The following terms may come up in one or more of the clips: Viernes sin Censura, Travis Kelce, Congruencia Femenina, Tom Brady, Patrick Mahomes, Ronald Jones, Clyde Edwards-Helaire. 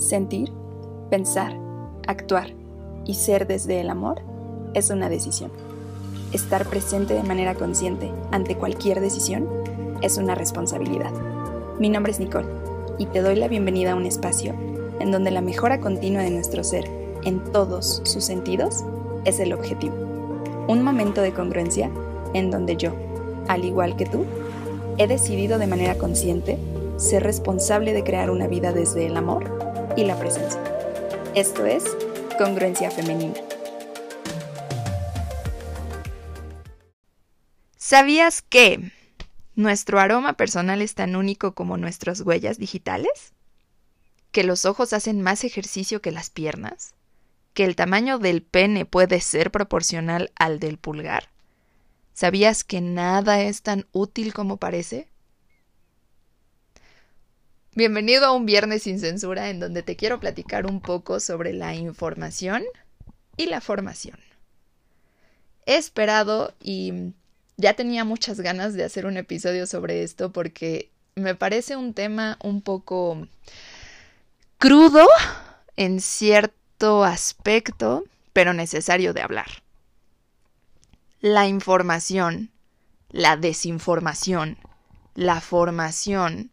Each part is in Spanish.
Sentir, pensar, actuar y ser desde el amor es una decisión. Estar presente de manera consciente ante cualquier decisión es una responsabilidad. Mi nombre es Nicole y te doy la bienvenida a un espacio en donde la mejora continua de nuestro ser en todos sus sentidos es el objetivo. Un momento de congruencia en donde yo, al igual que tú, he decidido de manera consciente ser responsable de crear una vida desde el amor y la presencia. Esto es Congruencia Femenina. ¿Sabías que nuestro aroma personal es tan único como nuestras huellas digitales? ¿Que los ojos hacen más ejercicio que las piernas? ¿Que el tamaño del pene puede ser proporcional al del pulgar? ¿Sabías que nada es tan útil como parece? Bienvenido a un Viernes sin Censura en donde te quiero platicar un poco sobre la información y la formación. He esperado y ya tenía muchas ganas de hacer un episodio sobre esto porque me parece un tema un poco crudo en cierto aspecto, pero necesario de hablar. La información, la desinformación, la formación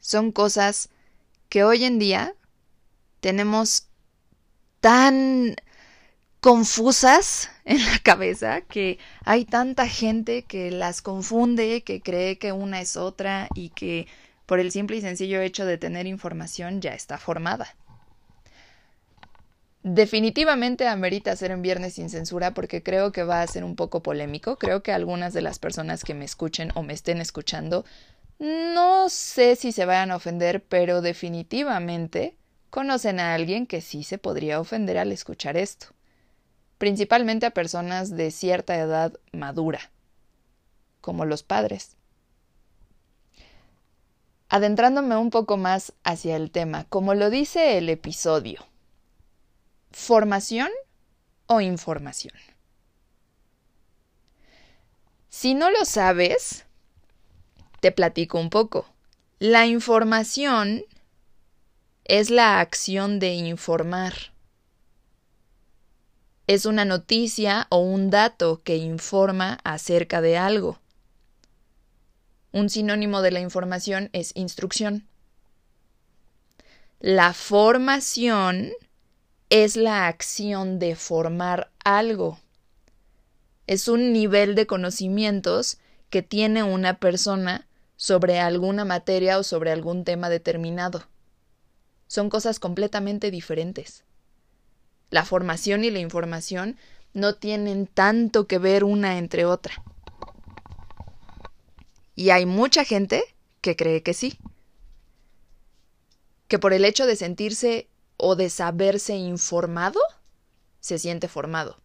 son cosas que hoy en día tenemos tan confusas en la cabeza, que hay tanta gente que las confunde, que cree que una es otra y que por el simple y sencillo hecho de tener información ya está formada. Definitivamente amerita hacer un Viernes sin Censura porque creo que va a ser un poco polémico. Creo que algunas de las personas que me escuchen o me estén escuchando no sé si se vayan a ofender, pero definitivamente conocen a alguien que sí se podría ofender al escuchar esto. Principalmente a personas de cierta edad madura, como los padres. Adentrándome un poco más hacia el tema, como lo dice el episodio, ¿formación o información? Si no lo sabes, te platico un poco. La información es la acción de informar. Es una noticia o un dato que informa acerca de algo. Un sinónimo de la información es instrucción. La formación es la acción de formar algo. Es un nivel de conocimientos que tiene una persona sobre alguna materia o sobre algún tema determinado. Son cosas completamente diferentes. La formación y la información no tienen tanto que ver una entre otra. Y hay mucha gente que cree que sí. Que por el hecho de sentirse o de saberse informado, se siente formado.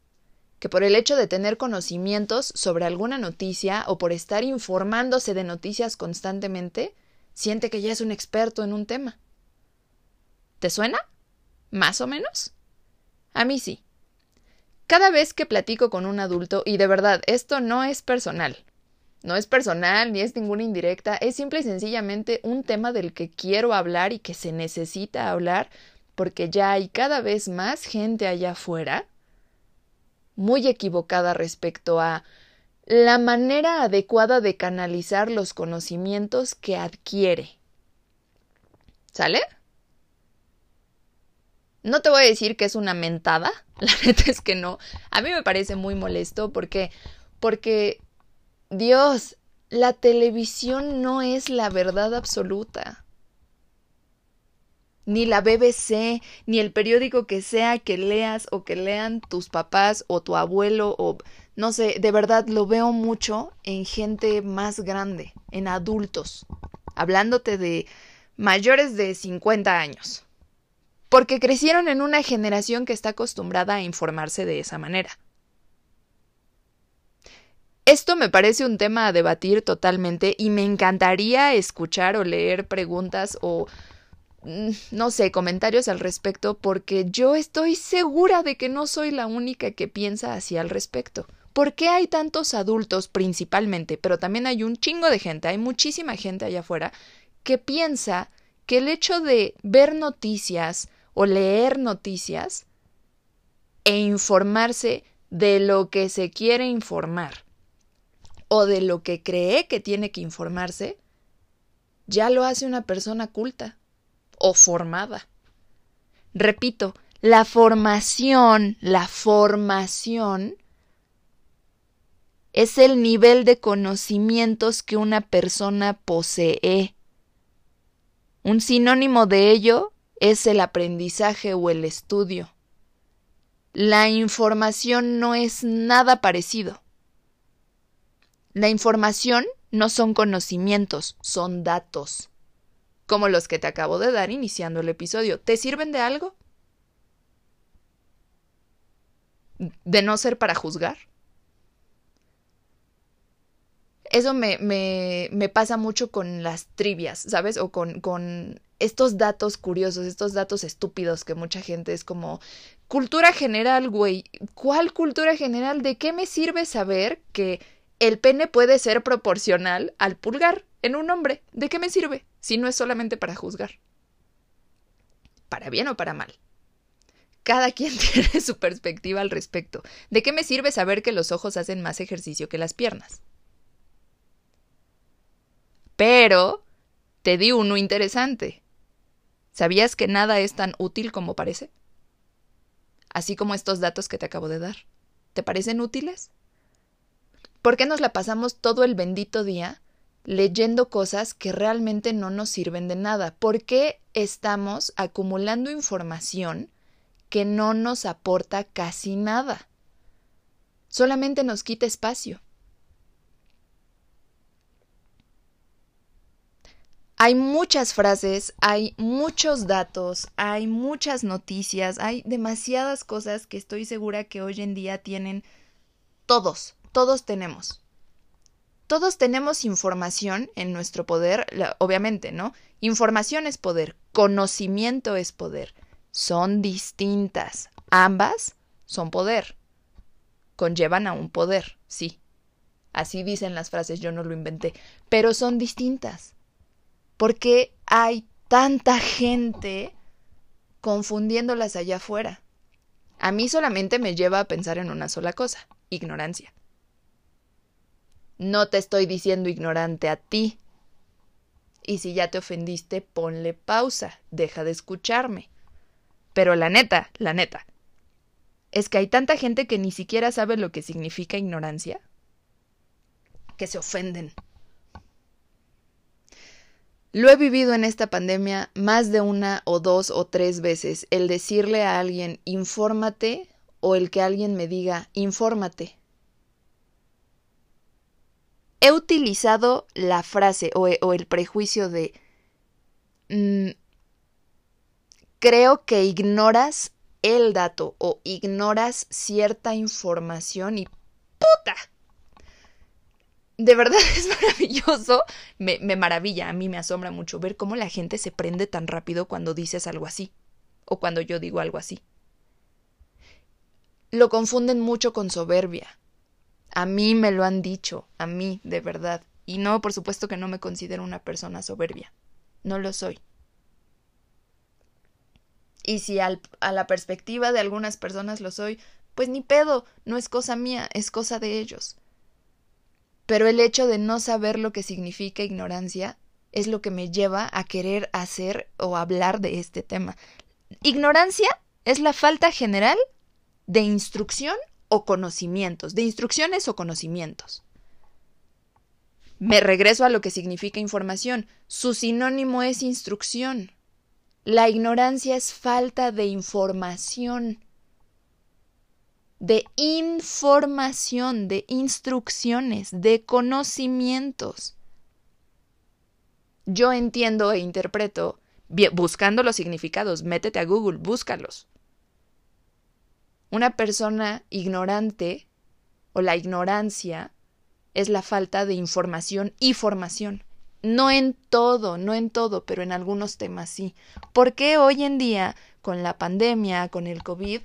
Que por el hecho de tener conocimientos sobre alguna noticia o por estar informándose de noticias constantemente, siente que ya es un experto en un tema. ¿Te suena? ¿Más o menos? A mí sí. Cada vez que platico con un adulto, y de verdad, esto no es personal. No es personal, ni es ninguna indirecta, es simple y sencillamente un tema del que quiero hablar y que se necesita hablar porque ya hay cada vez más gente allá afuera muy equivocada respecto a la manera adecuada de canalizar los conocimientos que adquiere. ¿Sale? No te voy a decir que es una mentada, la neta es que no. A mí me parece muy molesto porque, Dios, la televisión no es la verdad absoluta. Ni la BBC, ni el periódico que sea que leas o que lean tus papás o tu abuelo o no sé, de verdad lo veo mucho en gente más grande, en adultos, hablándote de mayores de 50 años. Porque crecieron en una generación que está acostumbrada a informarse de esa manera. Esto me parece un tema a debatir totalmente y me encantaría escuchar o leer preguntas o, no sé, comentarios al respecto porque yo estoy segura de que no soy la única que piensa así al respecto. ¿Por qué hay tantos adultos principalmente, pero también hay un chingo de gente, hay muchísima gente allá afuera que piensa que el hecho de ver noticias, o leer noticias e informarse de lo que se quiere informar o de lo que cree que tiene que informarse, ya lo hace una persona culta o formada. Repito, la formación es el nivel de conocimientos que una persona posee. Un sinónimo de ello es el aprendizaje o el estudio. La información no es nada parecido. La información no son conocimientos, son datos, como los que te acabo de dar iniciando el episodio. ¿Te sirven de algo? De no ser para juzgar. Eso me pasa mucho con las trivias, ¿sabes? O con estos datos curiosos, estos datos estúpidos que mucha gente es como... Cultura general, güey. ¿Cuál cultura general? ¿De qué me sirve saber que el pene puede ser proporcional al pulgar en un hombre? ¿De qué me sirve? Si no es solamente para juzgar. Para bien o para mal. Cada quien tiene su perspectiva al respecto. ¿De qué me sirve saber que los ojos hacen más ejercicio que las piernas? Pero te di uno interesante. ¿Sabías que nada es tan útil como parece? Así como estos datos que te acabo de dar. ¿Te parecen útiles? ¿Por qué nos la pasamos todo el bendito día leyendo cosas que realmente no nos sirven de nada? ¿Por qué estamos acumulando información que no nos aporta casi nada? Solamente nos quita espacio. Hay muchas frases, hay muchos datos, hay muchas noticias, hay demasiadas cosas que estoy segura que hoy en día tienen todos. Todos tenemos información en nuestro poder, obviamente, ¿no? Información es poder, conocimiento es poder. Son distintas. Ambas son poder. Conllevan a un poder, sí. Así dicen las frases, yo no lo inventé. Pero son distintas. ¿Por qué hay tanta gente confundiéndolas allá afuera? A mí solamente me lleva a pensar en una sola cosa: ignorancia. No te estoy diciendo ignorante a ti. Y si ya te ofendiste, ponle pausa, deja de escucharme. Pero la neta, es que hay tanta gente que ni siquiera sabe lo que significa ignorancia, que se ofenden. Lo he vivido en esta pandemia más de una o dos o tres veces, el decirle a alguien, infórmate, o el que alguien me diga, infórmate. He utilizado la frase o el prejuicio de creo que ignoras el dato o ignoras cierta información y ¡puta! De verdad es maravilloso, me maravilla, a mí me asombra mucho ver cómo la gente se prende tan rápido cuando dices algo así o cuando yo digo algo así. Lo confunden mucho con soberbia. A mí me lo han dicho, a mí, de verdad. Y no, por supuesto que no me considero una persona soberbia. No lo soy. Y si a la perspectiva de algunas personas lo soy, pues ni pedo, no es cosa mía, es cosa de ellos. Pero el hecho de no saber lo que significa ignorancia es lo que me lleva a querer hacer o hablar de este tema. Ignorancia es la falta general de instrucción o conocimientos, de instrucciones o conocimientos. Me regreso a lo que significa información. Su sinónimo es instrucción. La ignorancia es falta de información, de información, de instrucciones, de conocimientos. Yo entiendo e interpreto buscando los significados. Métete a Google, búscalos. Una persona ignorante o la ignorancia es la falta de información y formación. No en todo, pero en algunos temas sí. ¿Por qué hoy en día, con la pandemia, con el COVID,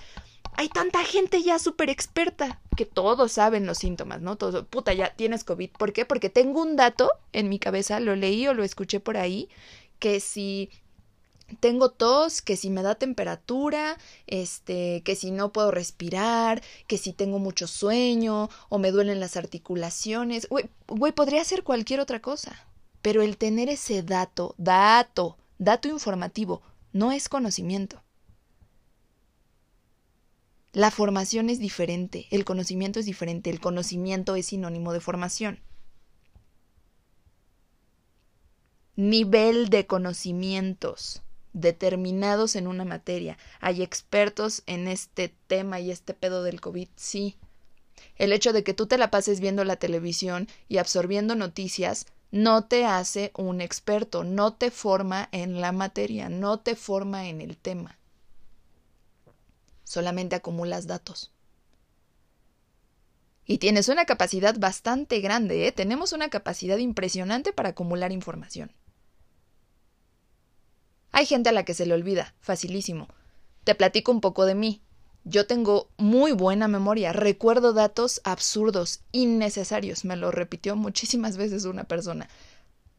hay tanta gente ya súper experta? Que todos saben los síntomas, ¿no? Todos, puta, ya tienes COVID. ¿Por qué? Porque tengo un dato en mi cabeza, lo leí o lo escuché por ahí, que si tengo tos, que si me da temperatura, que si no puedo respirar, que si tengo mucho sueño o me duelen las articulaciones. Güey, podría ser cualquier otra cosa. Pero el tener ese dato informativo, no es conocimiento. La formación es diferente, el conocimiento es diferente, el conocimiento es sinónimo de formación. Nivel de conocimientos determinados en una materia. Hay expertos en este tema y este pedo del COVID, sí. El hecho de que tú te la pases viendo la televisión y absorbiendo noticias no te hace un experto, no te forma en la materia, no te forma en el tema. Solamente acumulas datos. Y tienes una capacidad bastante grande, ¿eh? Tenemos una capacidad impresionante para acumular información. Hay gente a la que se le olvida, facilísimo. Te platico un poco de mí. Yo tengo muy buena memoria, recuerdo datos absurdos, innecesarios. Me lo repitió muchísimas veces una persona.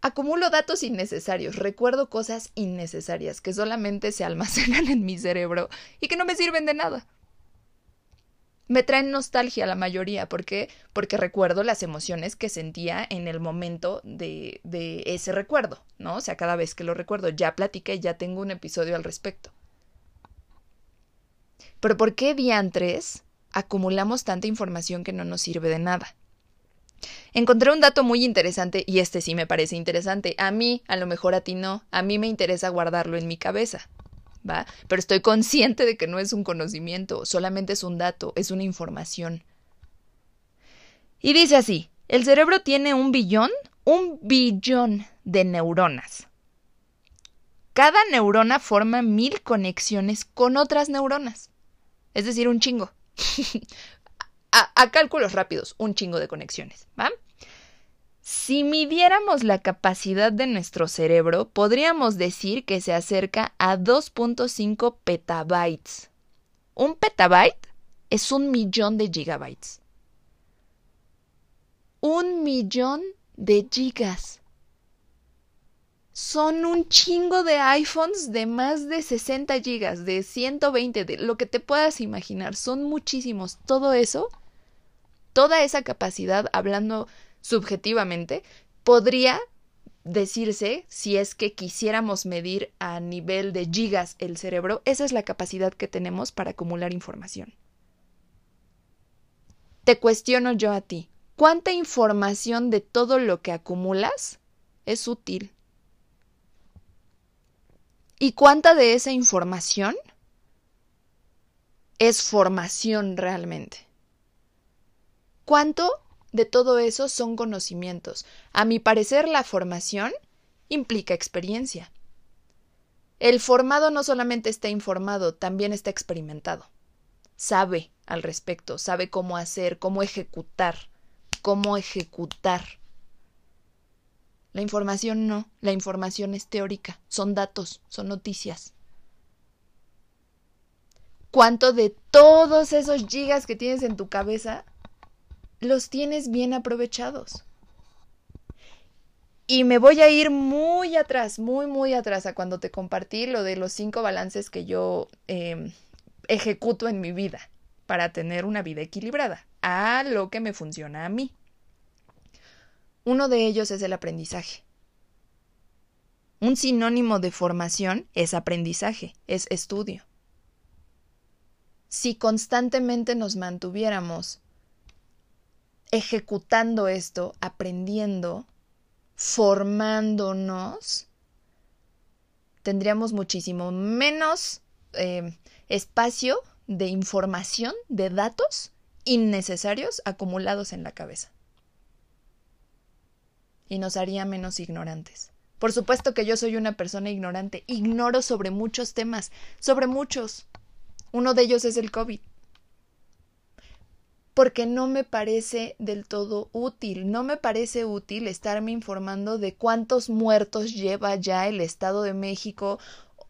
Acumulo datos innecesarios, recuerdo cosas innecesarias que solamente se almacenan en mi cerebro y que no me sirven de nada. Me traen nostalgia la mayoría. ¿Por qué? Porque recuerdo las emociones que sentía en el momento de ese recuerdo, ¿no? O sea, cada vez que lo recuerdo. Ya platiqué, ya tengo un episodio al respecto. Pero ¿por qué diantres acumulamos tanta información que no nos sirve de nada? Encontré un dato muy interesante y este sí me parece interesante. A mí, a lo mejor a ti no, a mí me interesa guardarlo en mi cabeza, ¿va? Pero estoy consciente de que no es un conocimiento, solamente es un dato, es una información. Y dice así, el cerebro tiene un billón de neuronas. Cada neurona forma 1000 conexiones con otras neuronas. Es decir, un chingo. A cálculos rápidos, un chingo de conexiones, ¿va? Si midiéramos la capacidad de nuestro cerebro, podríamos decir que se acerca a 2.5 petabytes. Un petabyte es 1,000,000 de gigabytes. 1,000,000 de gigas. Son un chingo de iPhones de más de 60 gigas, de 120, de lo que te puedas imaginar. Son muchísimos. Todo eso, toda esa capacidad, hablando subjetivamente, podría decirse, si es que quisiéramos medir a nivel de gigas el cerebro, esa es la capacidad que tenemos para acumular información. Te cuestiono yo a ti, ¿cuánta información de todo lo que acumulas es útil? ¿Y cuánta de esa información es formación realmente? ¿Cuánto de todo eso son conocimientos? A mi parecer, la formación implica experiencia. El formado no solamente está informado, también está experimentado. Sabe al respecto, sabe cómo hacer, cómo ejecutar. La información no, la información es teórica, son datos, son noticias. ¿Cuánto de todos esos gigas que tienes en tu cabeza los tienes bien aprovechados? Y me voy a ir muy atrás a cuando te compartí lo de los 5 balances que yo ejecuto en mi vida para tener una vida equilibrada, a lo que me funciona a mí. Uno de ellos es el aprendizaje. Un sinónimo de formación es aprendizaje, es estudio. Si constantemente nos mantuviéramos ejecutando esto, aprendiendo, formándonos, tendríamos muchísimo menos espacio de información, de datos innecesarios acumulados en la cabeza. Y nos haría menos ignorantes. Por supuesto que yo soy una persona ignorante. Ignoro sobre muchos temas. Sobre muchos. Uno de ellos es el COVID. Porque no me parece del todo útil. No me parece útil estarme informando de cuántos muertos lleva ya el Estado de México,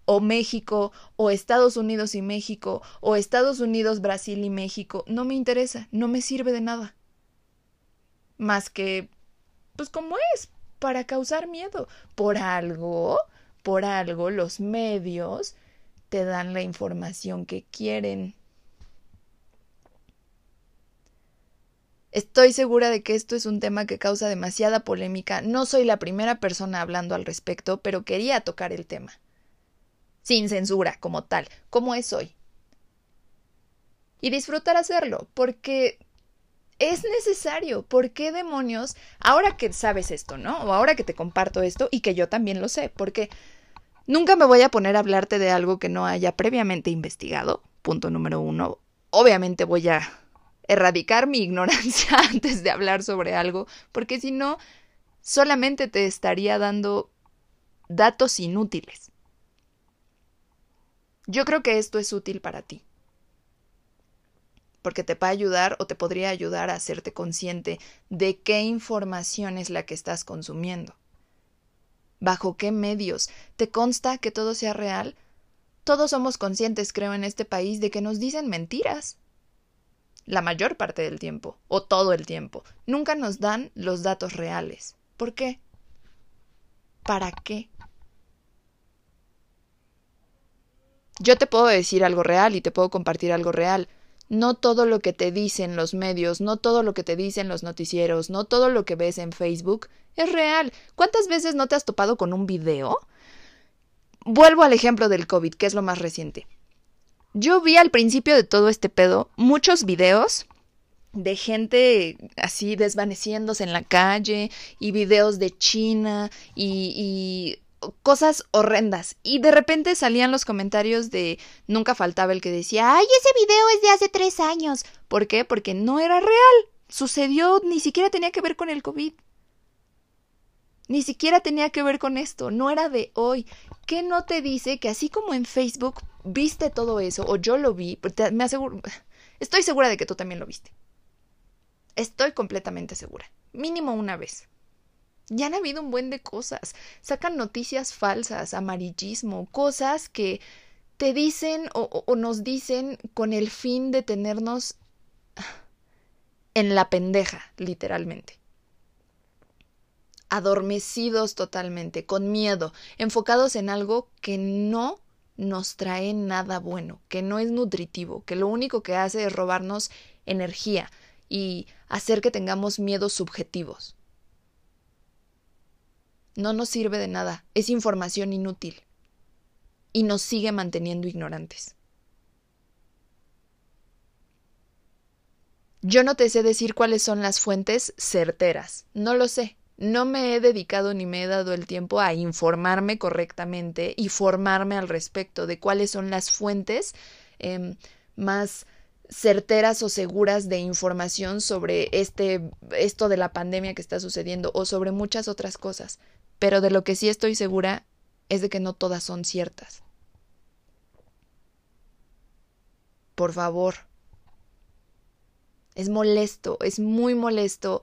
o Estados Unidos y México, o Estados Unidos, Brasil y México. No me interesa. No me sirve de nada. Más que... pues como es, para causar miedo. Por algo por algo los medios te dan la información que quieren. Estoy segura de que esto es un tema que causa demasiada polémica. No soy la primera persona hablando al respecto, pero quería tocar el tema. Sin censura, como tal, como es hoy. Y disfrutar hacerlo, porque es necesario. ¿Por qué demonios? Ahora que sabes esto, ¿no? O ahora que te comparto esto y que yo también lo sé, porque nunca me voy a poner a hablarte de algo que no haya previamente investigado. Punto número 1. Obviamente voy a erradicar mi ignorancia antes de hablar sobre algo, porque si no, solamente te estaría dando datos inútiles. Yo creo que esto es útil para ti, porque te va a ayudar o te podría ayudar a hacerte consciente de qué información es la que estás consumiendo, bajo qué medios. ¿Te consta que todo sea real? Todos somos conscientes, creo, en este país de que nos dicen mentiras. La mayor parte del tiempo, o todo el tiempo, nunca nos dan los datos reales. ¿Por qué? ¿Para qué? Yo te puedo decir algo real y te puedo compartir algo real. No todo lo que te dicen los medios, no todo lo que te dicen los noticieros, no todo lo que ves en Facebook es real. ¿Cuántas veces no te has topado con un video? Vuelvo al ejemplo del COVID, que es lo más reciente. Yo vi al principio de todo este pedo muchos videos de gente así desvaneciéndose en la calle y videos de China y cosas horrendas. Y de repente salían los comentarios de nunca faltaba el que decía ¡ay, ese video es de hace 3 años! ¿Por qué? Porque no era real. Sucedió, ni siquiera tenía que ver con el COVID. Ni siquiera tenía que ver con esto, no era de hoy. ¿Qué no te dice que así como en Facebook viste todo eso, o yo lo vi, me aseguro, estoy segura de que tú también lo viste? Estoy completamente segura, mínimo una vez. Ya han habido un buen de cosas, sacan noticias falsas, amarillismo, cosas que te dicen o nos dicen con el fin de tenernos en la pendeja, literalmente. Adormecidos totalmente, con miedo, enfocados en algo que no nos trae nada bueno, que no es nutritivo, que lo único que hace es robarnos energía y hacer que tengamos miedos subjetivos. No nos sirve de nada, es información inútil y nos sigue manteniendo ignorantes. Yo no te sé decir cuáles son las fuentes certeras, no lo sé. No me he dedicado ni me he dado el tiempo a informarme correctamente y formarme al respecto de cuáles son las fuentes más certeras o seguras de información sobre esto de la pandemia que está sucediendo o sobre muchas otras cosas. Pero de lo que sí estoy segura es de que no todas son ciertas. Por favor. Es molesto, es muy molesto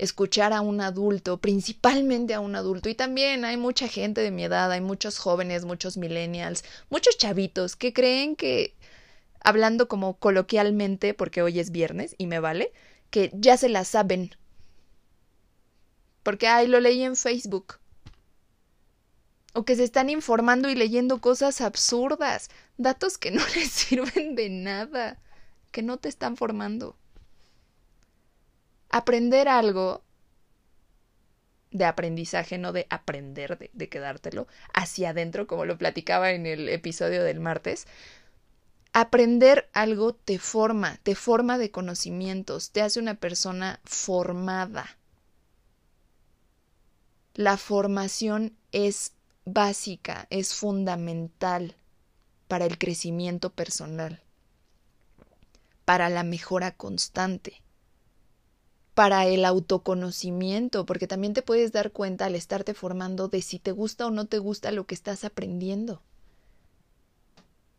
escuchar a un adulto, principalmente a un adulto, y también hay mucha gente de mi edad, hay muchos jóvenes, muchos millennials, muchos chavitos que creen que, hablando como coloquialmente, porque hoy es viernes y me vale, que ya se la saben. Porque, ay, lo leí en Facebook. O que se están informando y leyendo cosas absurdas, datos que no les sirven de nada, que no te están formando. Aprender algo de aprendizaje, no de aprender, de quedártelo hacia adentro, como lo platicaba en el episodio del martes. Aprender algo te forma de conocimientos, te hace una persona formada. La formación es básica, es fundamental para el crecimiento personal, para la mejora constante, para el autoconocimiento, porque también te puedes dar cuenta al estarte formando de si te gusta o no te gusta lo que estás aprendiendo.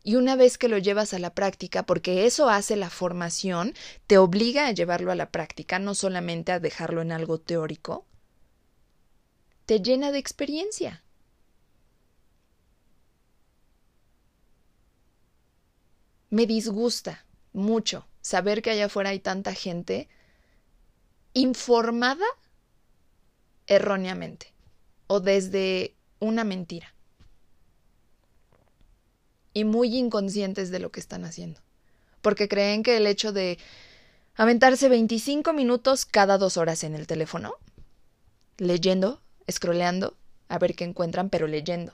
Y una vez que lo llevas a la práctica, porque eso hace la formación, te obliga a llevarlo a la práctica, no solamente a dejarlo en algo teórico, te llena de experiencia. Me disgusta mucho saber que allá afuera hay tanta gente informada erróneamente o desde una mentira. y muy inconscientes de lo que están haciendo, porque creen que el hecho de aventarse 25 minutos cada 2 horas en el teléfono, leyendo, scrolleando, a ver qué encuentran, pero leyendo.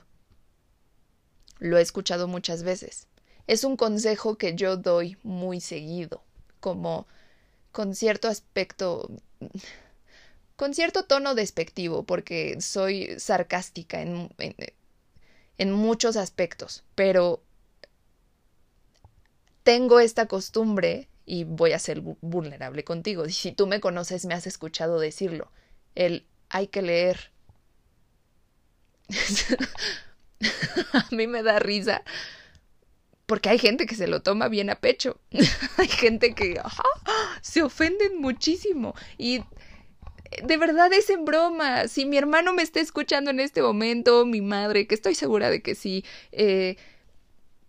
Lo he escuchado muchas veces. Es un consejo que yo doy muy seguido, como con cierto aspecto, con cierto tono despectivo, porque soy sarcástica en muchos aspectos, pero tengo esta costumbre, y voy a ser vulnerable contigo, y si tú me conoces me has escuchado decirlo, el hay que leer. A mí me da risa, porque hay gente que se lo toma bien a pecho. Hay gente que se ofenden muchísimo. Y de verdad es en broma. Si mi hermano me está escuchando en este momento, mi madre, que estoy segura de que sí,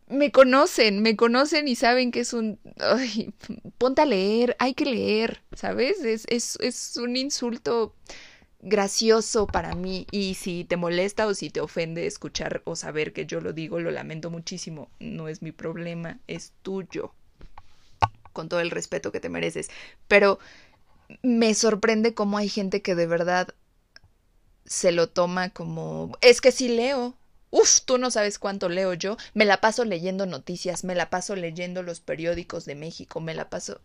me conocen y saben que es un... Ay, ponte a leer, hay que leer, ¿sabes? Es un insulto gracioso para mí, y si te molesta o si te ofende escuchar o saber que yo lo digo, lo lamento muchísimo. No es mi problema, es tuyo, con todo el respeto que te mereces. Pero me sorprende cómo hay gente que de verdad se lo toma como... Es que sí leo. Uf, tú no sabes cuánto leo yo. Me la paso leyendo noticias, me la paso leyendo los periódicos de México, me la paso...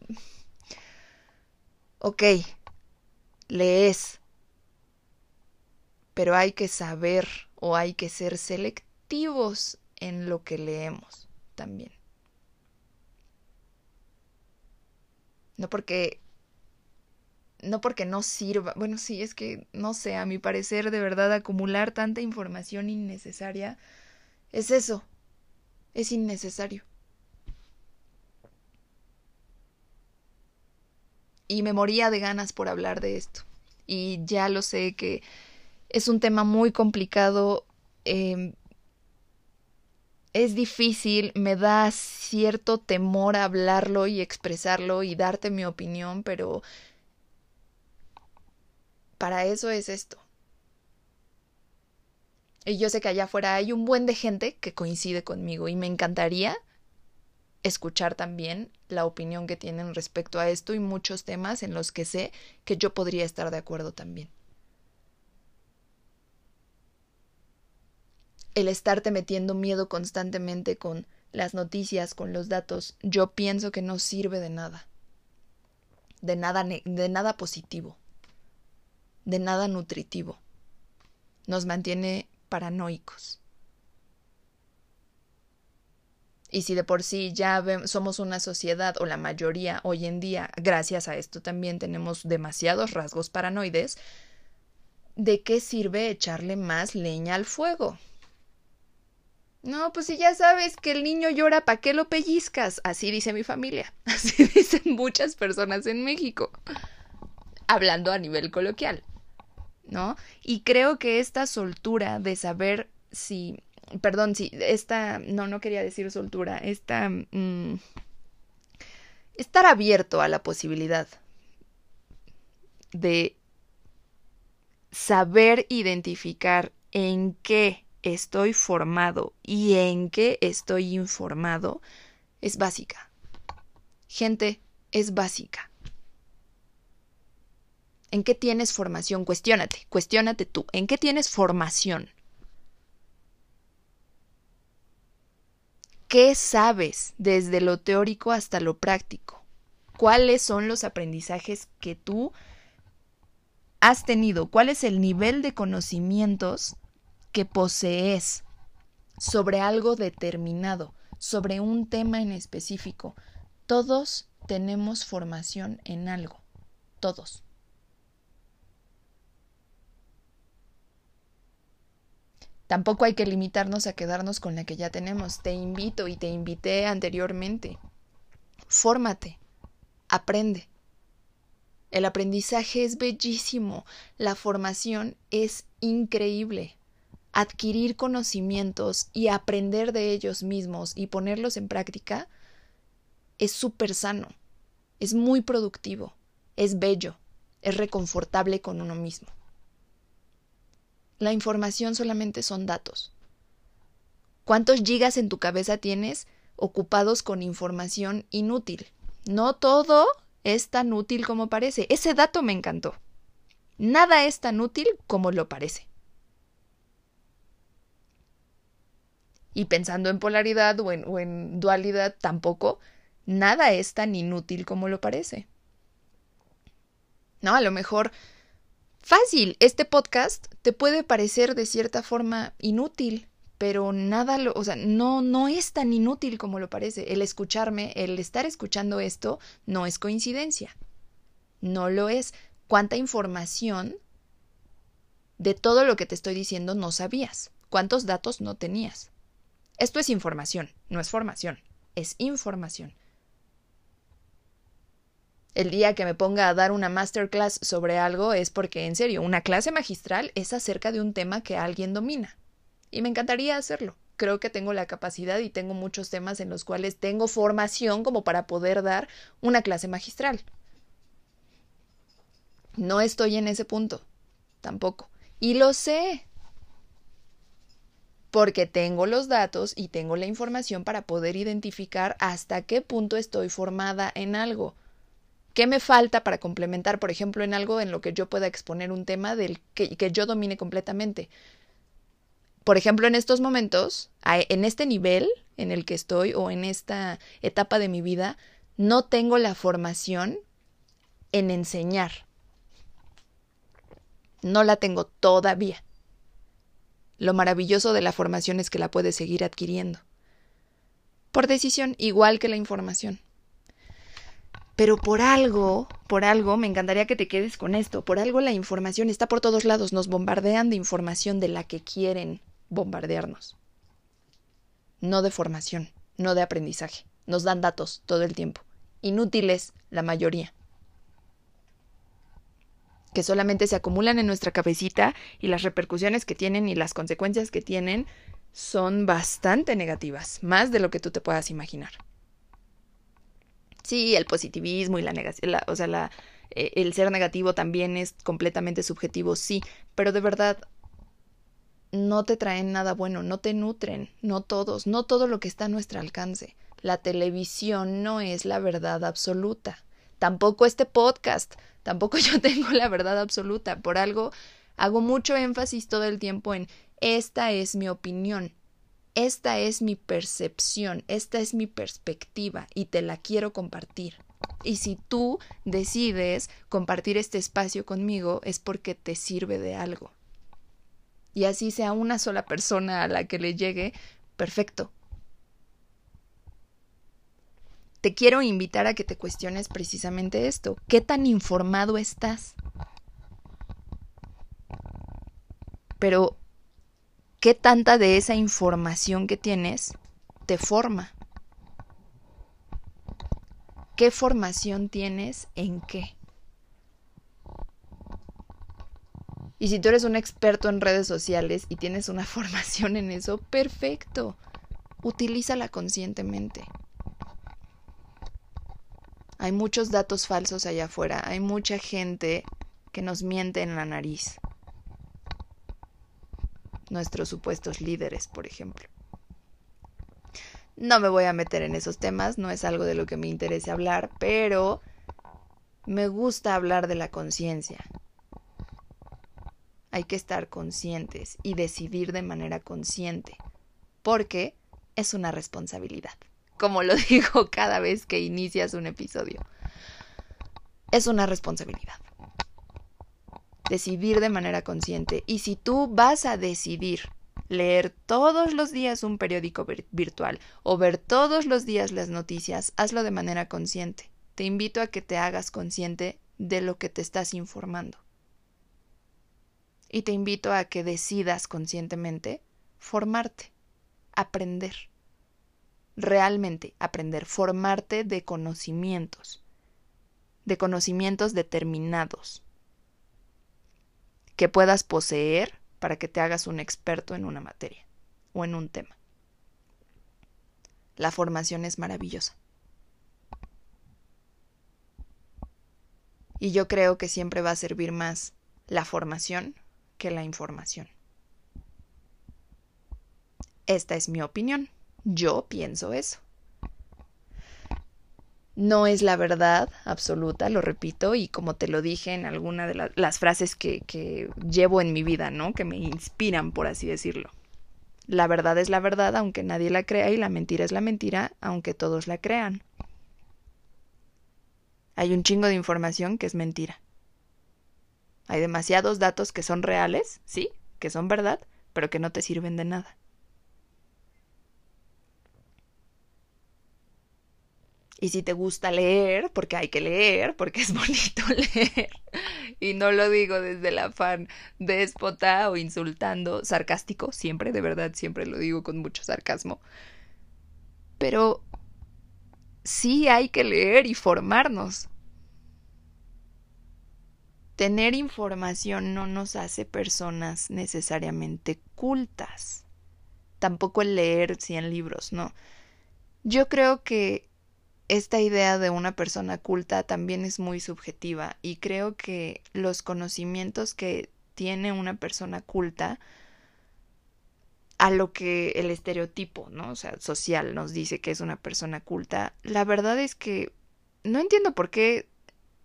Ok, lees. Pero hay que saber o hay que ser selectivos en lo que leemos también. No porque no sirva. Bueno, sí, es que, no sé, a mi parecer, de verdad, acumular tanta información innecesaria es eso. Es innecesario. Y me moría de ganas por hablar de esto. Y ya lo sé que... es un tema muy complicado, es difícil, me da cierto temor hablarlo y expresarlo y darte mi opinión, pero para eso es esto. Y yo sé que allá afuera hay un buen de gente que coincide conmigo y me encantaría escuchar también la opinión que tienen respecto a esto y muchos temas en los que sé que yo podría estar de acuerdo también. El estarte metiendo miedo constantemente con las noticias, con los datos, yo pienso que no sirve de nada. De nada positivo. De nada nutritivo. Nos mantiene paranoicos. Y si de por sí ya somos una sociedad, o la mayoría hoy en día, gracias a esto también tenemos demasiados rasgos paranoides, ¿de qué sirve echarle más leña al fuego? No, pues si ya sabes que el niño llora, ¿para qué lo pellizcas? Así dice mi familia. Así dicen muchas personas en México. Hablando a nivel coloquial, ¿no? Y creo que esta soltura de saber si... Perdón, si esta... No quería decir soltura. Esta... estar abierto a la posibilidad de saber identificar en qué estoy formado y en qué estoy informado es básica. Gente, es básica. ¿En qué tienes formación? Cuestiónate tú. ¿En qué tienes formación? ¿Qué sabes desde lo teórico hasta lo práctico? ¿Cuáles son los aprendizajes que tú has tenido? ¿Cuál es el nivel de conocimientos que posees sobre algo determinado, sobre un tema en específico? Todos tenemos formación en algo, todos. Tampoco hay que limitarnos a quedarnos con la que ya tenemos. Te invito y te invité anteriormente. Fórmate, aprende. El aprendizaje es bellísimo, la formación es increíble. Adquirir conocimientos y aprender de ellos mismos y ponerlos en práctica es súper sano, es muy productivo, es bello, es reconfortable con uno mismo. La información solamente son datos. ¿Cuántos gigas en tu cabeza tienes ocupados con información inútil? No todo es tan útil como parece. Ese dato me encantó. Nada es tan útil como lo parece. Y pensando en polaridad o en dualidad tampoco, nada es tan inútil como lo parece. No, a lo mejor, fácil, este podcast te puede parecer de cierta forma inútil, pero no es tan inútil como lo parece. El escucharme, el estar escuchando esto, no es coincidencia. No lo es. ¿Cuánta información de todo lo que te estoy diciendo no sabías? ¿Cuántos datos no tenías? Esto es información, no es formación, es información. El día que me ponga a dar una masterclass sobre algo es porque, en serio, una clase magistral es acerca de un tema que alguien domina. Y me encantaría hacerlo. Creo que tengo la capacidad y tengo muchos temas en los cuales tengo formación como para poder dar una clase magistral. No estoy en ese punto, tampoco. Y lo sé. Porque tengo los datos y tengo la información para poder identificar hasta qué punto estoy formada en algo. ¿Qué me falta para complementar, por ejemplo, en algo en lo que yo pueda exponer un tema del que yo domine completamente? Por ejemplo, en estos momentos, en este nivel en el que estoy o en esta etapa de mi vida, no tengo la formación en enseñar. No la tengo todavía. Lo maravilloso de la formación es que la puedes seguir adquiriendo. Por decisión, igual que la información. Pero por algo, me encantaría que te quedes con esto, por algo la información está por todos lados, nos bombardean de información de la que quieren bombardearnos. No de formación, no de aprendizaje. Nos dan datos todo el tiempo, inútiles la mayoría. Que solamente se acumulan en nuestra cabecita y las repercusiones que tienen y las consecuencias que tienen son bastante negativas, más de lo que tú te puedas imaginar. Sí, el positivismo y la negación, el ser negativo también es completamente subjetivo, sí, pero de verdad no te traen nada bueno, no te nutren, no todo lo que está a nuestro alcance. La televisión no es la verdad absoluta, tampoco este podcast, tampoco yo tengo la verdad absoluta, por algo hago mucho énfasis todo el tiempo en esta es mi opinión. Esta es mi percepción, esta es mi perspectiva y te la quiero compartir. Y si tú decides compartir este espacio conmigo es porque te sirve de algo. Y así sea una sola persona a la que le llegue, perfecto. Te quiero invitar a que te cuestiones precisamente esto. ¿Qué tan informado estás? Pero ¿qué tanta de esa información que tienes te forma? ¿Qué formación tienes en qué? Y si tú eres un experto en redes sociales y tienes una formación en eso, perfecto. Utilízala conscientemente. Hay muchos datos falsos allá afuera. Hay mucha gente que nos miente en la nariz. Nuestros supuestos líderes, por ejemplo. No me voy a meter en esos temas, no es algo de lo que me interese hablar, pero me gusta hablar de la conciencia. Hay que estar conscientes y decidir de manera consciente, porque es una responsabilidad, como lo digo cada vez que inicias un episodio. Es una responsabilidad. Decidir de manera consciente. Y si tú vas a decidir leer todos los días un periódico virtual o ver todos los días las noticias, hazlo de manera consciente. Te invito a que te hagas consciente de lo que te estás informando. Y te invito a que decidas conscientemente formarte, aprender. Realmente aprender, formarte de conocimientos determinados que puedas poseer para que te hagas un experto en una materia o en un tema. La formación es maravillosa. Y yo creo que siempre va a servir más la formación que la información. Esta es mi opinión. Yo pienso eso. No es la verdad absoluta, lo repito, y como te lo dije en alguna de las frases que llevo en mi vida, ¿no? Que me inspiran, por así decirlo. La verdad es la verdad, aunque nadie la crea, y la mentira es la mentira, aunque todos la crean. Hay un chingo de información que es mentira. Hay demasiados datos que son reales, sí, que son verdad, pero que no te sirven de nada. Y si te gusta leer, porque hay que leer, porque es bonito leer, y no lo digo desde el afán déspota o insultando, sarcástico, siempre, de verdad, siempre lo digo con mucho sarcasmo, pero sí hay que leer y formarnos. Tener información no nos hace personas necesariamente cultas, tampoco el leer 100 libros, no. Yo creo que esta idea de una persona culta también es muy subjetiva y creo que los conocimientos que tiene una persona culta a lo que el estereotipo, ¿no? O sea, social nos dice que es una persona culta. La verdad es que no entiendo por qué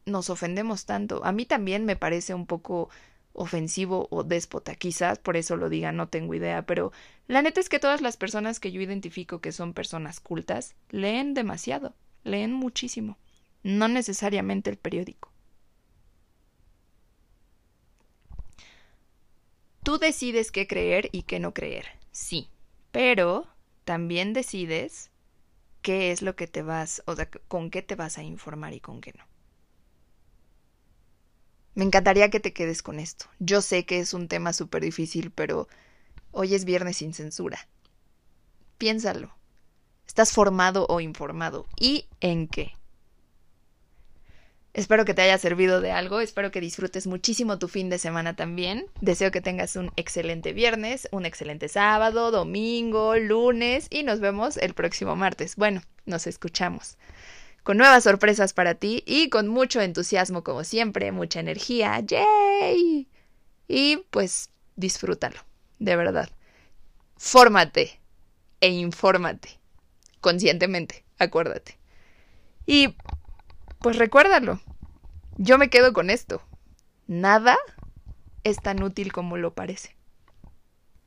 nos ofendemos tanto. A mí también me parece un poco ofensivo o déspota, quizás por eso lo diga, no tengo idea, pero la neta es que todas las personas que yo identifico que son personas cultas leen demasiado. Leen muchísimo, no necesariamente el periódico. Tú decides qué creer y qué no creer, sí, pero también decides qué es lo que te vas, o sea, con qué te vas a informar y con qué no. Me encantaría que te quedes con esto. Yo sé que es un tema súper difícil, pero hoy es Viernes sin Censura. Piénsalo. ¿Estás formado o informado? ¿Y en qué? Espero que te haya servido de algo. Espero que disfrutes muchísimo tu fin de semana también. Deseo que tengas un excelente viernes, un excelente sábado, domingo, lunes y nos vemos el próximo martes. Bueno, nos escuchamos. Con nuevas sorpresas para ti y con mucho entusiasmo como siempre, mucha energía. ¡Yay! Y pues disfrútalo, de verdad. Fórmate e infórmate. Conscientemente, acuérdate. Y pues recuérdalo. Yo me quedo con esto. Nada es tan útil como lo parece.